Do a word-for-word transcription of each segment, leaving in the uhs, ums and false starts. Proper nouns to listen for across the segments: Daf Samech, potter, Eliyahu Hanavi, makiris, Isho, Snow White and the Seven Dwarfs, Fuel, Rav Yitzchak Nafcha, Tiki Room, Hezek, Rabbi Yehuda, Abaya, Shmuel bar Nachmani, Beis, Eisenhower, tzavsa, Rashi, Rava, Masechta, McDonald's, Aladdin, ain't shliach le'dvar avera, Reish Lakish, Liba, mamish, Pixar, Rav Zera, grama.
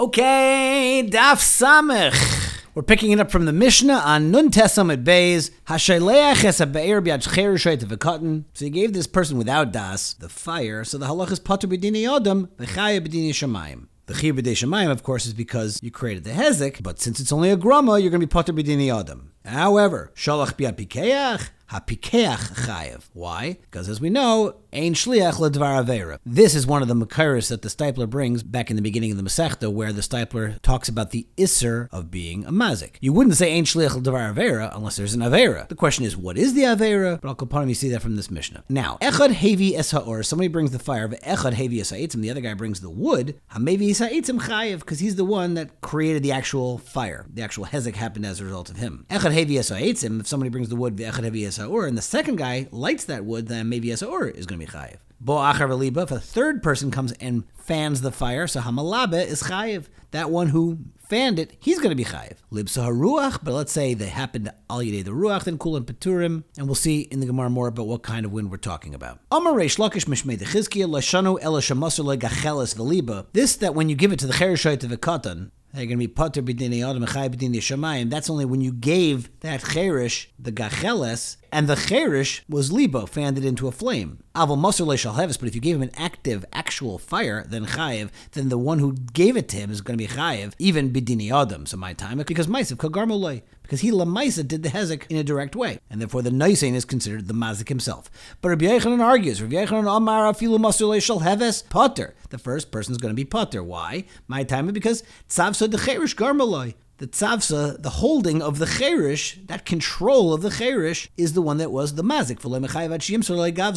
Okay, Daf Samech. We're picking it up from the Mishnah on Nun tesam at Beis. Hashaleach es ha'be'er bi'ad cherishay tevekaten. So he gave this person without das the fire. So the halach is Poter B'Dini Adam V'Chaye B'Dini Shemaim. The Chir shamayim, of course, is because you created the Hezek, but since it's only a grama, you're going to be Poter B'Dini Adam. However, Shalach pikeyach. Why? Because as we know, ain't shliach le'dvar avera. This is one of the makiris that the stipler brings back in the beginning of the Masechta, where the stipler talks about the issur of being a mazik. You wouldn't say ain't shliach le'dvar avera unless there's an avera. The question is, what is the avera? But I'll compare you see that from this Mishnah. Now, echad havi es ha'or. Somebody brings the fire, ve'echad havi es aitzim. The other guy brings the wood, Hamavi es aitzim chayiv, because he's the one that created the actual fire. The actual hezek happened as a result of him. Echad havi es ha'aitzim. If somebody brings the wood, ve'echad havi es Esa'ur, and the second guy lights that wood, then maybe Esa'ur is going to be chayiv. Bo'achar V'Liba, if a third person comes and fans the fire, so hamalabe is chayiv. That one who fanned it, he's going to be chayiv. Libsa haruach, but let's say they happened to al yedei the ruach, then kulan peturim, and we'll see in the Gemara more about what kind of wind we're talking about. Omer reish lakish mishmei dechizkiya lashanu ela shemasur legacheles v'liba. This that when you give it to the cherishayt v'katan, they're going to be Poter B'Dini Adam V'Chaye B'Dini Shemaim. That's only when you gave that cherish, the gacheles, and the cherish was Liba, fanned it into a flame. Aval Moser Leishal Heves, but if you gave him an active, actual fire, then Chayev, then the one who gave it to him is going to be Chayev, even B'Dini Adam. So my time, because Maisiv Kagarmoloi, because he Lamaisa did the Hezek in a direct way, and therefore the nisayin is considered the mazik himself. But Rav Yochanan argues, Rav Yochanan Amar Afilu Moser Leishal Heves Potter. The first person is going to be Potter. Why? My time, because tzavsa. So the cherish garmaloi, the tzavsa, the holding of the cherish, that control of the cherish, is the one that was the mazik.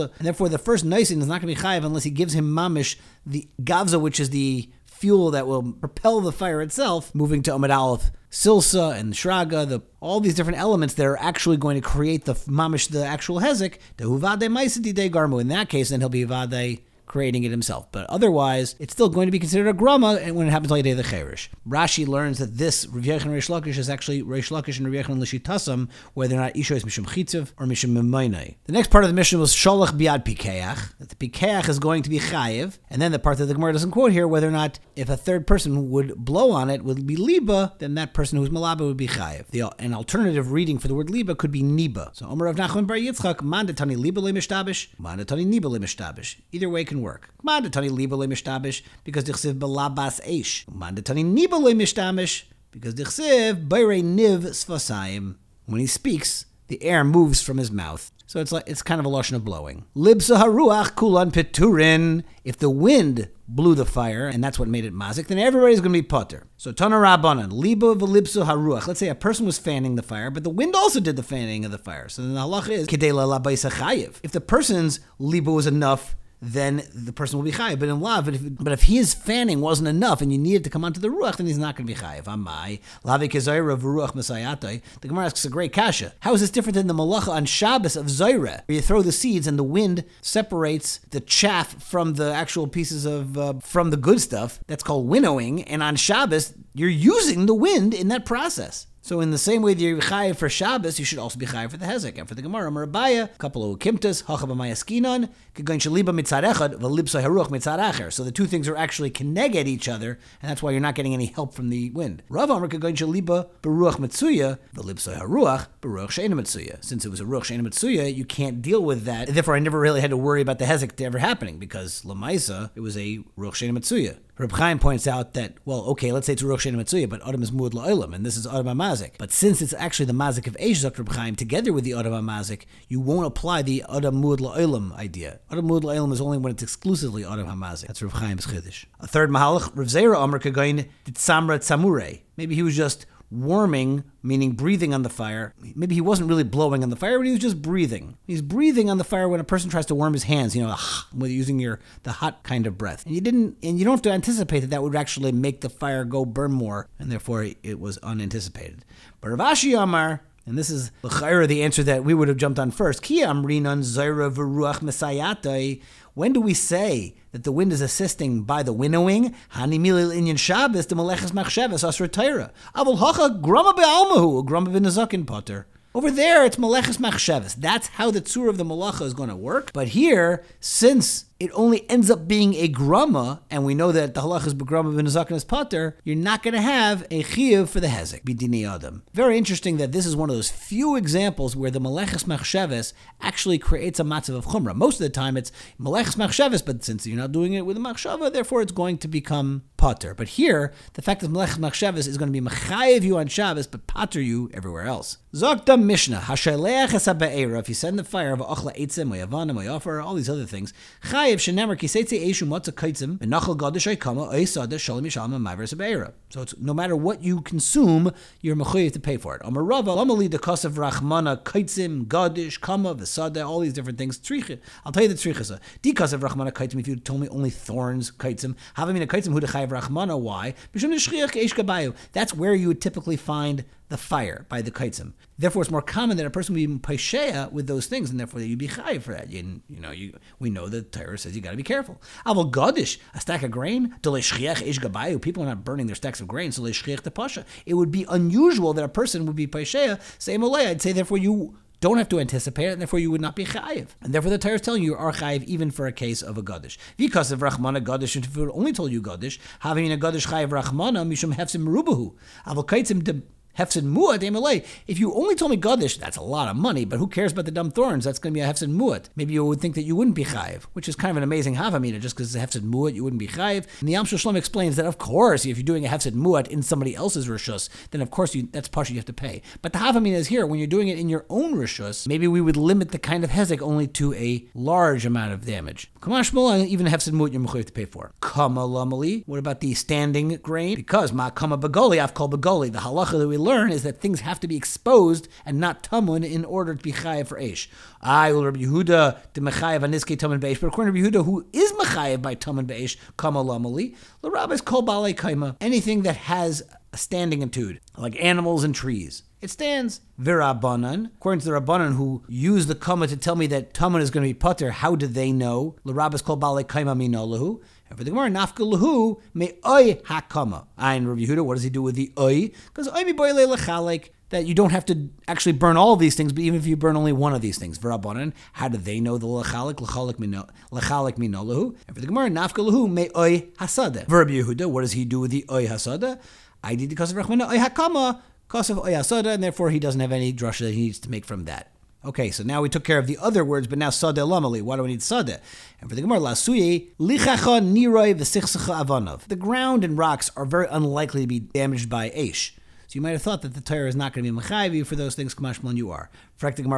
And therefore the first nisin is not going to be chayiv unless he gives him mamish, the gavza, which is the fuel that will propel the fire itself, moving to Amid Aleph, Silsa and Shraga, the, all these different elements that are actually going to create the mamish, the actual hezek, garmo. In that case, then he'll be vadei, creating it himself. But otherwise, it's still going to be considered a grama and when it happens all day, the cherish. Rashi learns that this Rav Yochanan Reish Lakish is actually Reish Lakish and Rav Yochanan Lishitasam, whether or not Isho is Mishum Chitzav or Mishum Mimainai. The next part of the Mishnah was Sholach Biad Pikeach, that the Pikeach is going to be Chayiv, and then the part that the Gemara doesn't quote here, whether or not if a third person would blow on it would be Liba, then that person who's Malaba would be Chayiv. The, an alternative reading for the word Liba could be Niba. So Omer of Nachman Bar Yitzchak, Mandatani Liba Le Mishtabish, Mandatani Niba Le Mishtabish. Either way can work. Mandatani liba le mishtabish because dichsiv balabas eish. Mandatani niba le mishtabish because dichsiv bayre niv sfasayim. When he speaks, the air moves from his mouth. So it's like it's kind of a lashon of blowing. Libsa haruach kulan piturin. If the wind blew the fire, and that's what made it mazik, then everybody's going to be potter. So Tana Rabbanan, liba v'libsu haruach. Let's say a person was fanning the fire, but the wind also did the fanning of the fire. So then the halach is kedei la'labayis chayiv. If the person's liba was enough, then the person will be chayiv. But in love, but if, but if his fanning wasn't enough and you needed to come onto the ruach, then he's not going to be chayiv. Amai lavi kezaira v'ruach masayatoi. The Gemara asks a great kasha. How is this different than the malacha on Shabbos of Zaira, where you throw the seeds and the wind separates the chaff from the actual pieces of uh, from the good stuff? That's called winnowing. And on Shabbos, you're using the wind in that process. So in the same way that you're chayiv for Shabbos, you should also be chayiv for the Hezek. And for the Gemara, Merabaya, a couple of ukimtas, hachav amayaskinon, kegoin sheliba mitzad echad, v'libsoi haruach mitzad acher. So the two things are actually connected each other, and that's why you're not getting any help from the wind. Rav Amar kegoin sheliba beruach mitzuya, v'libsoi haruach beruach she'ena mitzuya. Since it was a ruach she'ena mitzuya, you can't deal with that. Therefore, I never really had to worry about the Hezek ever happening, because l'maisa, it was a ruach she'ena mitzuya. Reb Chaim points out that, well, okay, let's say it's Ruach She'ena Mitzuya, but Adam is Mu'ad La'olam, and this is Adam HaMazik. But since it's actually the Mazik of Eish, Reb Chaim, together with the Adam HaMazik, you won't apply the Adam Mu'ad La'olam idea. Adam Mu'ad La'olam is only when it's exclusively Adam HaMazik. That's Reb Chaim's Chiddush. A third Mahalach, Reb Zera Omer Kagoin Tsamra Tsamure. Maybe he was just warming, meaning breathing on the fire. Maybe he wasn't really blowing on the fire, but he was just breathing. He's breathing on the fire when a person tries to warm his hands, you know, with using your the hot kind of breath. And you didn't, and you don't have to anticipate that that would actually make the fire go burn more, and therefore it was unanticipated. But Rav Ashi Amar, and this is the answer that we would have jumped on first. Ki amrinan zaira v'ruach mesayatai. When do we say that the wind is assisting by the winnowing? Hani milil inyan Shabbos de meleches machshavas asra Torah. Avol hacha grama be'almahu grama b'nezakin potter. Over there, it's meleches machshavas. That's how the tzur of the malacha is going to work. But here, since it only ends up being a grama, and we know that the halach is b'grama b'nezaken as potter, you're not going to have a chiyuv for the hezek, b'dini adam. Very interesting that this is one of those few examples where the meleches machsheves actually creates a matzav of chumra. Most of the time it's meleches machsheves, but since you're not doing it with a machshava, therefore it's going to become potter. But here, the fact that meleches machsheves is going to be mechayev you on Shabbos, but potter you everywhere else. Zokta Mishnah, hashaleach es ha'be'era, if you set in the fire of ochla eitzim, mo'yavana, mo'yafar, all these other things, so it's no matter what you consume, you're mechuyev to pay for it. Omer Rava, Omali the cost of Rachmana, Kaitzim, Gadish, Kama, Vesada, all these different things. Triche, I'll tell you the trichasa. The cost of Rachmana Kaitzim, if you told me only thorns Kaitzim, Havamina Kaitzim, who the Chayev Rachmana, why? Mishum Shriach Eish Gabayu. That's where you would typically find the fire by the kaitzim. Therefore, it's more common that a person would be paisheya with those things, and therefore you'd be chayiv for that. You, you know, you, we know the Torah says you got to be careful. Avol gadish, a stack of grain, to le'shchiach ish gabayu. People are not burning their stacks of grain, so le'shchiach the pasha. It would be unusual that a person would be paisheya. Same olay, I'd say. Therefore, you don't have to anticipate it, and therefore you would not be chayiv. And therefore the Torah is telling you you are chayiv even for a case of a gadish. Because of Rachmana gadish, if it only told you gadish, having a gadish chayiv Rachmana mishum hefsim rubahu. Avol kaitzim de Hefsin muat emalei. If you only told me gadish, that's a lot of money, but who cares about the dumb thorns? That's going to be a hefsin muat. Maybe you would think that you wouldn't be chayiv, which is kind of an amazing havamina. Just because it's a hefsin muat, you wouldn't be chayiv. And the Yamshul Shlom explains that, of course, if you're doing a hefsin muat in somebody else's rishus, then of course you, that's partially you have to pay. But the havamina is here when you're doing it in your own rishus. Maybe we would limit the kind of hezek only to a large amount of damage. Kamashmul and even hefsin muat you're mechuyev to pay for. Kama lamali. What about the standing grain? Because ma kama begoli, I've called begoli. The halacha that we learn is that things have to be exposed and not tamun in order to be chayev for eish. I will Rabbi Yehuda the mechayev aniske tamun beish, but according to Rabbi Yehuda, who is mechayev by tamun beish, kama lamali, the rabbis call balei kaima anything that has a standing etude, like animals and trees. It stands v'Rabbanan. According to the Rabbanan, who used the kama to tell me that tamun is going to be potter, how do they know? The rabbis call balei kaima minolahu. And for the Gemara, nafka lehu me oy hakama. Ayin Rabbi Yehuda, what does he do with the oy? Because oy mi boile lechalek, that you don't have to actually burn all of these things, but even if you burn only one of these things, v'Rabbanan, how do they know the lechalek? Lechalek mino, lechalek minolahu. And for the Gemara, nafka lehu me oy hasada. For Rabbi Yehuda, what does he do with the oy hasada? I did the kasev rachmana oy hakama, kasev oy hasada, and therefore he doesn't have any drasha that he needs to make from that. Okay, so now we took care of the other words, but now sadeh lamali. Why do we need sadeh? And for the Gemara, lasuye lichacha niroi v'sichsacha avanov. The ground and rocks are very unlikely to be damaged by aish. So you might have thought that the Torah is not going to be mechayiv for those things. Kamashmon, you are. If you tell me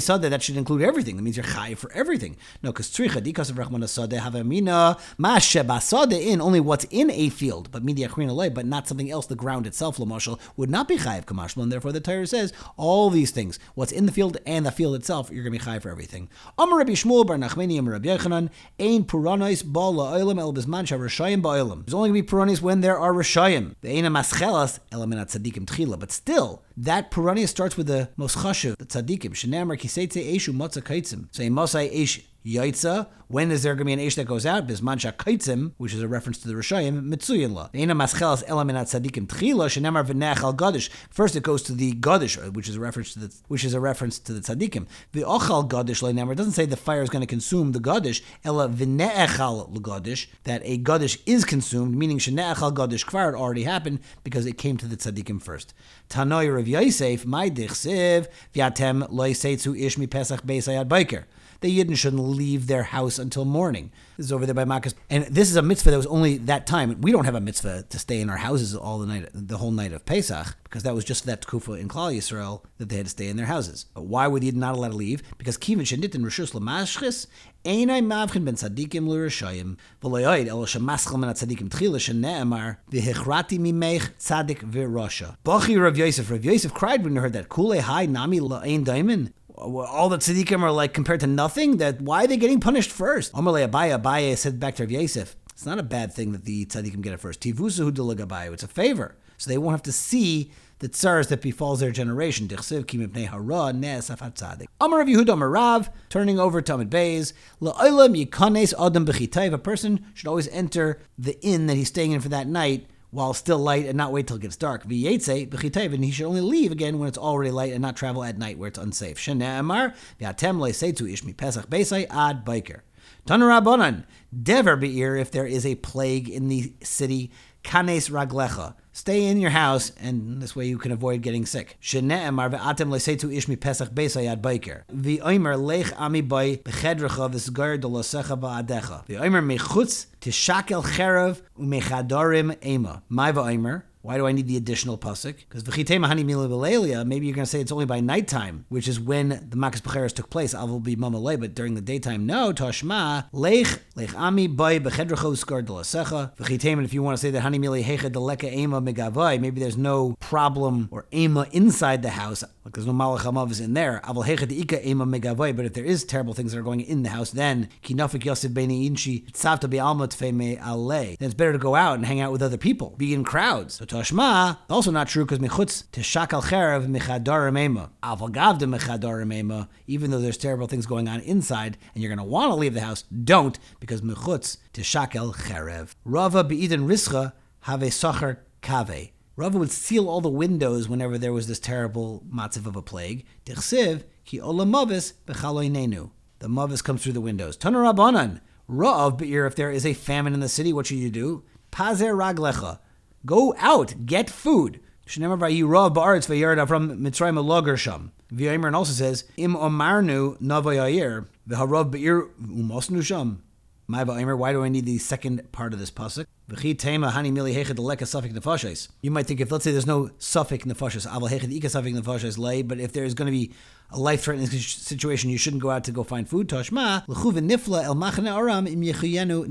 sadeh, that should include everything. That means you're chayiv for everything. No, because tzricha dikas of rachmana sadeh havamina ma'ashe basadeh in only what's in a field, but midiachrin alei, but not something else. The ground itself, l'mashal, would not be chayiv kamashmal, and therefore the Torah says all these things, what's in the field and the field itself, you're going to be chayiv for everything. Amar Rabbi Shmuel bar Nachmani, Amar Rav Yochanan, ain puranais ba la'olam el bisman sharashayim ba'olam. There's only going to be puranais when there are rishayim. The ain amaschelas elaminat tzadikim tchila, but still. That Purania starts with the most chashuv, the tzaddikim. Shenamar kiseitze eshu matza kaitzim. So a masai esh yaitza. When is there going to be an esh that goes out? Bisman sha kaitzim, which is a reference to the Rishayim, mitzuyin la. Eina maschalas elaminat tzaddikim tchila. Shenamar v'nech al gadish. First it goes to the gadish, which is a reference to the which is a reference to the tzaddikim. Ve'achal gadish leinamar. It doesn't say the fire is going to consume the gadish. Ela v'nechal l'gadish. That a gadish is consumed, meaning shenechal gadish kvar. It already happened because it came to the tzaddikim first. Tanoi Rav Yosef, my dichsev, v'yatem lo yiseitzu ish mi pesach beisayad biker. The Yidden shouldn't leave their house until morning. This is over there by makiris, and this is a mitzvah that was only that time. We don't have a mitzvah to stay in our houses all the night, the whole night of Pesach, because that was just for that tekufa in Klal Yisrael that they had to stay in their houses. But why were the Yidden not allowed to leave? Because kivin shenitin rishus l'mashchis. Einai mavchin ben tzadikim l'rishayim v'loyid el shemaschal min tzadikim tchila sheneemar v'hechrati mimech tzadik v'rasha. Bachi Rav Yosef, Rav Yosef cried when he heard that. Kulei hai nami la'ain daimin. All the tzaddikim are like compared to nothing? That why are they getting punished first? Omer le'abaya, Abaya said back to Rav Yosef, it's not a bad thing that the tzaddikim get it first. Tivusahu de'legabayu, it's a favor. So they won't have to see the tsars that befalls their generation. Dichsev ki mipnei hara ne'asaf ha'tzaddik. Amar Rav Yehuda Amar Rav, turning over to Amid Beis, la'olam yikanes adam b'chitayv. A person should always enter the inn that he's staying in for that night while still light and not wait till it gets dark. V'yetze b'chitayv, and he should only leave again when it's already light and not travel at night where it's unsafe. Shnei amar v'atem le'seitu ish mi pesach beisai ad biker. Tana Rabbanan dever be'ir, if there is a plague in the city, kanes raglecha. Stay in your house, and this way you can avoid getting sick. Shene'emar ve'atem le'seitu ish mi pesach beisayad biker. V'omer leich ami bay b'chedrecha v'sgar dolosecha ba'adecha. V'omer mechutz tishakel cherev u'mechadorim ema. My v'omer. Why do I need the additional pasuk? Because v'chitei mahani mila b'leilia, maybe you're going to say it's only by nighttime, which is when the makas b'cheres took place. Avul be mamalei, but during the daytime, no. Tashma leich leich ami bay b'chedrecha uskar delasecha v'chitei. And if you want to say that hani mila hecha deleka ema megavai, maybe there's no problem or ema inside the house. Like there's no malach hamavs in there. Avul hecha deika ema megavai. But if there is terrible things that are going in the house, then kinafik yosef b'nei inchi tzavta be'alma tfei me'alei. Then it's better to go out and hang out with other people, be in crowds. Tashma, also not true, because mechutz teshakal cherev mechadar meima aval gavda mechadar meima. Even though there's terrible things going on inside, and you're going to want to leave the house, don't, because mechutz teshakal cherev. Rava beiden rischa have socher kave. Rava would seal all the windows whenever there was this terrible matziv of a plague. Dichsiv ki olam mavis bechaloinenu. The mavis comes through the windows. Tana Rabbanan Rav beir, if there is a famine in the city, what should you do? Pazer raglecha. Go out, get food. Shneimar vayirav ba'aretz vayarda from Mitzrayim logersham. V'yomer also says im omarnu navayayir v'harav be'ir umosnu sham. My v'yomer, why do I need the second part of this pasuk? V'chitema hani mili hechad leka safik nefashes. You might think if let's say there's no safik nefashes, aval hechad ika safik nefashes lay, but if there's going to be a life-threatening situation, you shouldn't go out to go find food. Tashma l'chuv nifla el machne aram im yechuyenu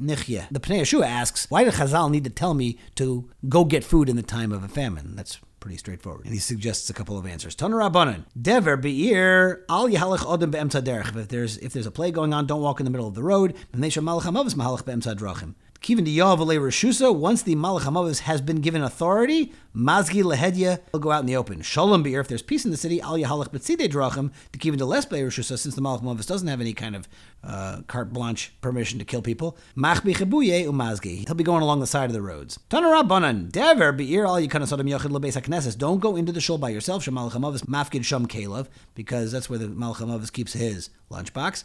nechye. The Pnei Yeshua asks, why did Chazal need to tell me to go get food in the time of a famine? That's pretty straightforward. And he suggests a couple of answers. Tana Rabbanan dever be'ir al yehalach odem be'emtza derech. If there's if there's a plague going on, don't walk in the middle of the road. B'nei malach hamavus mahalach be'emtza drachim. Kivin diyav v'le reshusa. Once the malach hamavus has been given authority, mazgi lehedya, will go out in the open. Shalom be'ir, if there's peace in the city, al yehalach betzidei drachim to kivin deles be'ir reshusa. Since the malach hamavus doesn't have any kind of uh, carte blanche permission to kill people, mach bichebuye umazgi. He'll be going along the side of the roads. Tana Rabbanan dever be'ir al yekanas odem yochid lebeis haknes. Don't go into the shul by yourself, because that's where the Malach HaMavis keeps his lunchbox.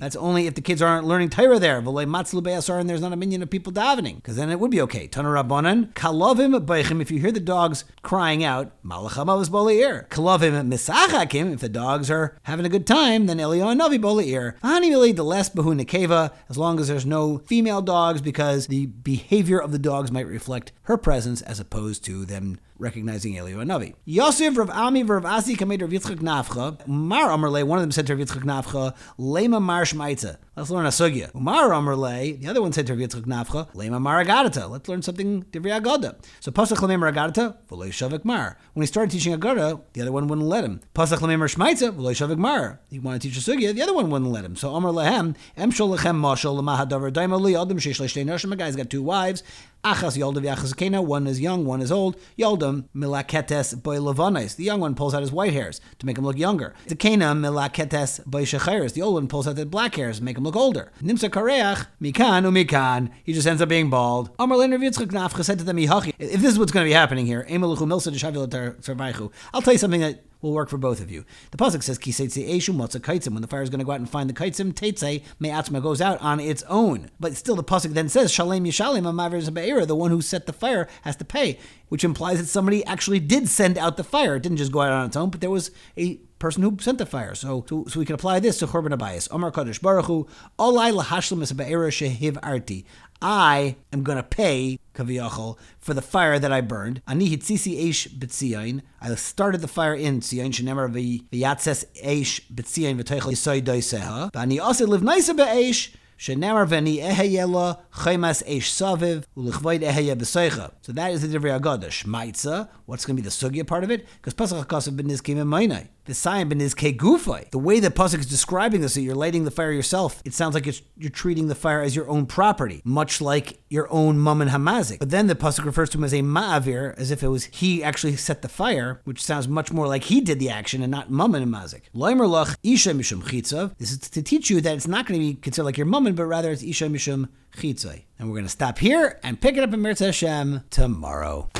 That's only if the kids aren't learning Torah there, and there's not a minion of people davening, because then it would be okay. Tana Rabbanan kalovim b'eichem, if you hear the dogs crying out, Malach HaMavis b'oleir. Kalovim misachakim, if the dogs are having a good time, then Eliyahu Hanavi b'oleir. V'hani mili deles b'hu nekeva, as long as there's no female dogs, because the behavior of the dogs might reflect her presence as opposed to them recognizing Eliyahu Hanavi. Yosef, Rav Ami, Rav Asi, Kamed Rav Yitzchak Nafcha. Umar Amrle, one of them said to Rav Yitzchak Nafcha, Lema Mar Shmaitza. Let's learn a sugya. Umar Amrle, the other one said to Rav Yitzchak Nafcha, Lema Mar Agadata. Let's learn something Divrei Agada. So Pasach Lema Mar Agadata, V'lo Shavik Mar. When he started teaching Agada, the other one wouldn't let him. Pasach Lema Mar Shmaitza, V'lo Shavik Mar. He wanted to teach a sugya, the other one wouldn't let him. So Amar Lehem, Emshol Lechem Mashol Lema Hadavar Daima Li Adam Sheish Leshtei Nashim. A guy's got two wives. Achas Yolda V'Achas Kena. One is young, one is old. Yoldam milaketes boy lavanes. The young one pulls out his white hairs to make him look younger. The Kena milaketes boy shecheres. The old one pulls out the black hairs to make him look older. Nimsa kareach mikan umikan. He just ends up being bald. Amar lein Rav Yitzchak Nafcha said to them, if this is what's going to be happening here, I'll tell you something that will work for both of you. The pasuk says, "Kiseitzi eshu matza kaitzim." When the fire is going to go out and find the kaitzim, teitzei me'atzma goes out on its own. But still, the pasuk then says, "Shalem yishalem ha'maver z'be'era." The one who set the fire has to pay, which implies that somebody actually did send out the fire. It didn't just go out on its own, but there was a person who sent the fire. So, so, so we can apply this to Chorban Abayis. Omar Kadosh Baruch Hu, Olai lahashlim es ha'be'era shehiv arti. I am going to pay, kaviyachol, for the fire that I burned. Ani hitzisi eish b'tzion. I started the fire in Tzion. Shenemar v'yatzes eish b'tzion v'toichel yisoy doiseha. V'ani ase livnaisa b'eish. So that is the Divrei Agadah. Shmaitza, what's going to be the sugya part of it? Because Pasach HaKasav B'Nizkim E'mainai. The way the Pasuk is describing this, that you're lighting the fire yourself, it sounds like it's, you're treating the fire as your own property, much like your own mum and hamazik. But then the Pasuk refers to him as a ma'avir, as if it was he actually set the fire, which sounds much more like he did the action and not mum and hamazik. Loimer lach isha mishum chitzav. This is to teach you that it's not going to be considered like your mum, but rather it's isha mishum chitzai. And we're going to stop here and pick it up in Mirza Hashem tomorrow.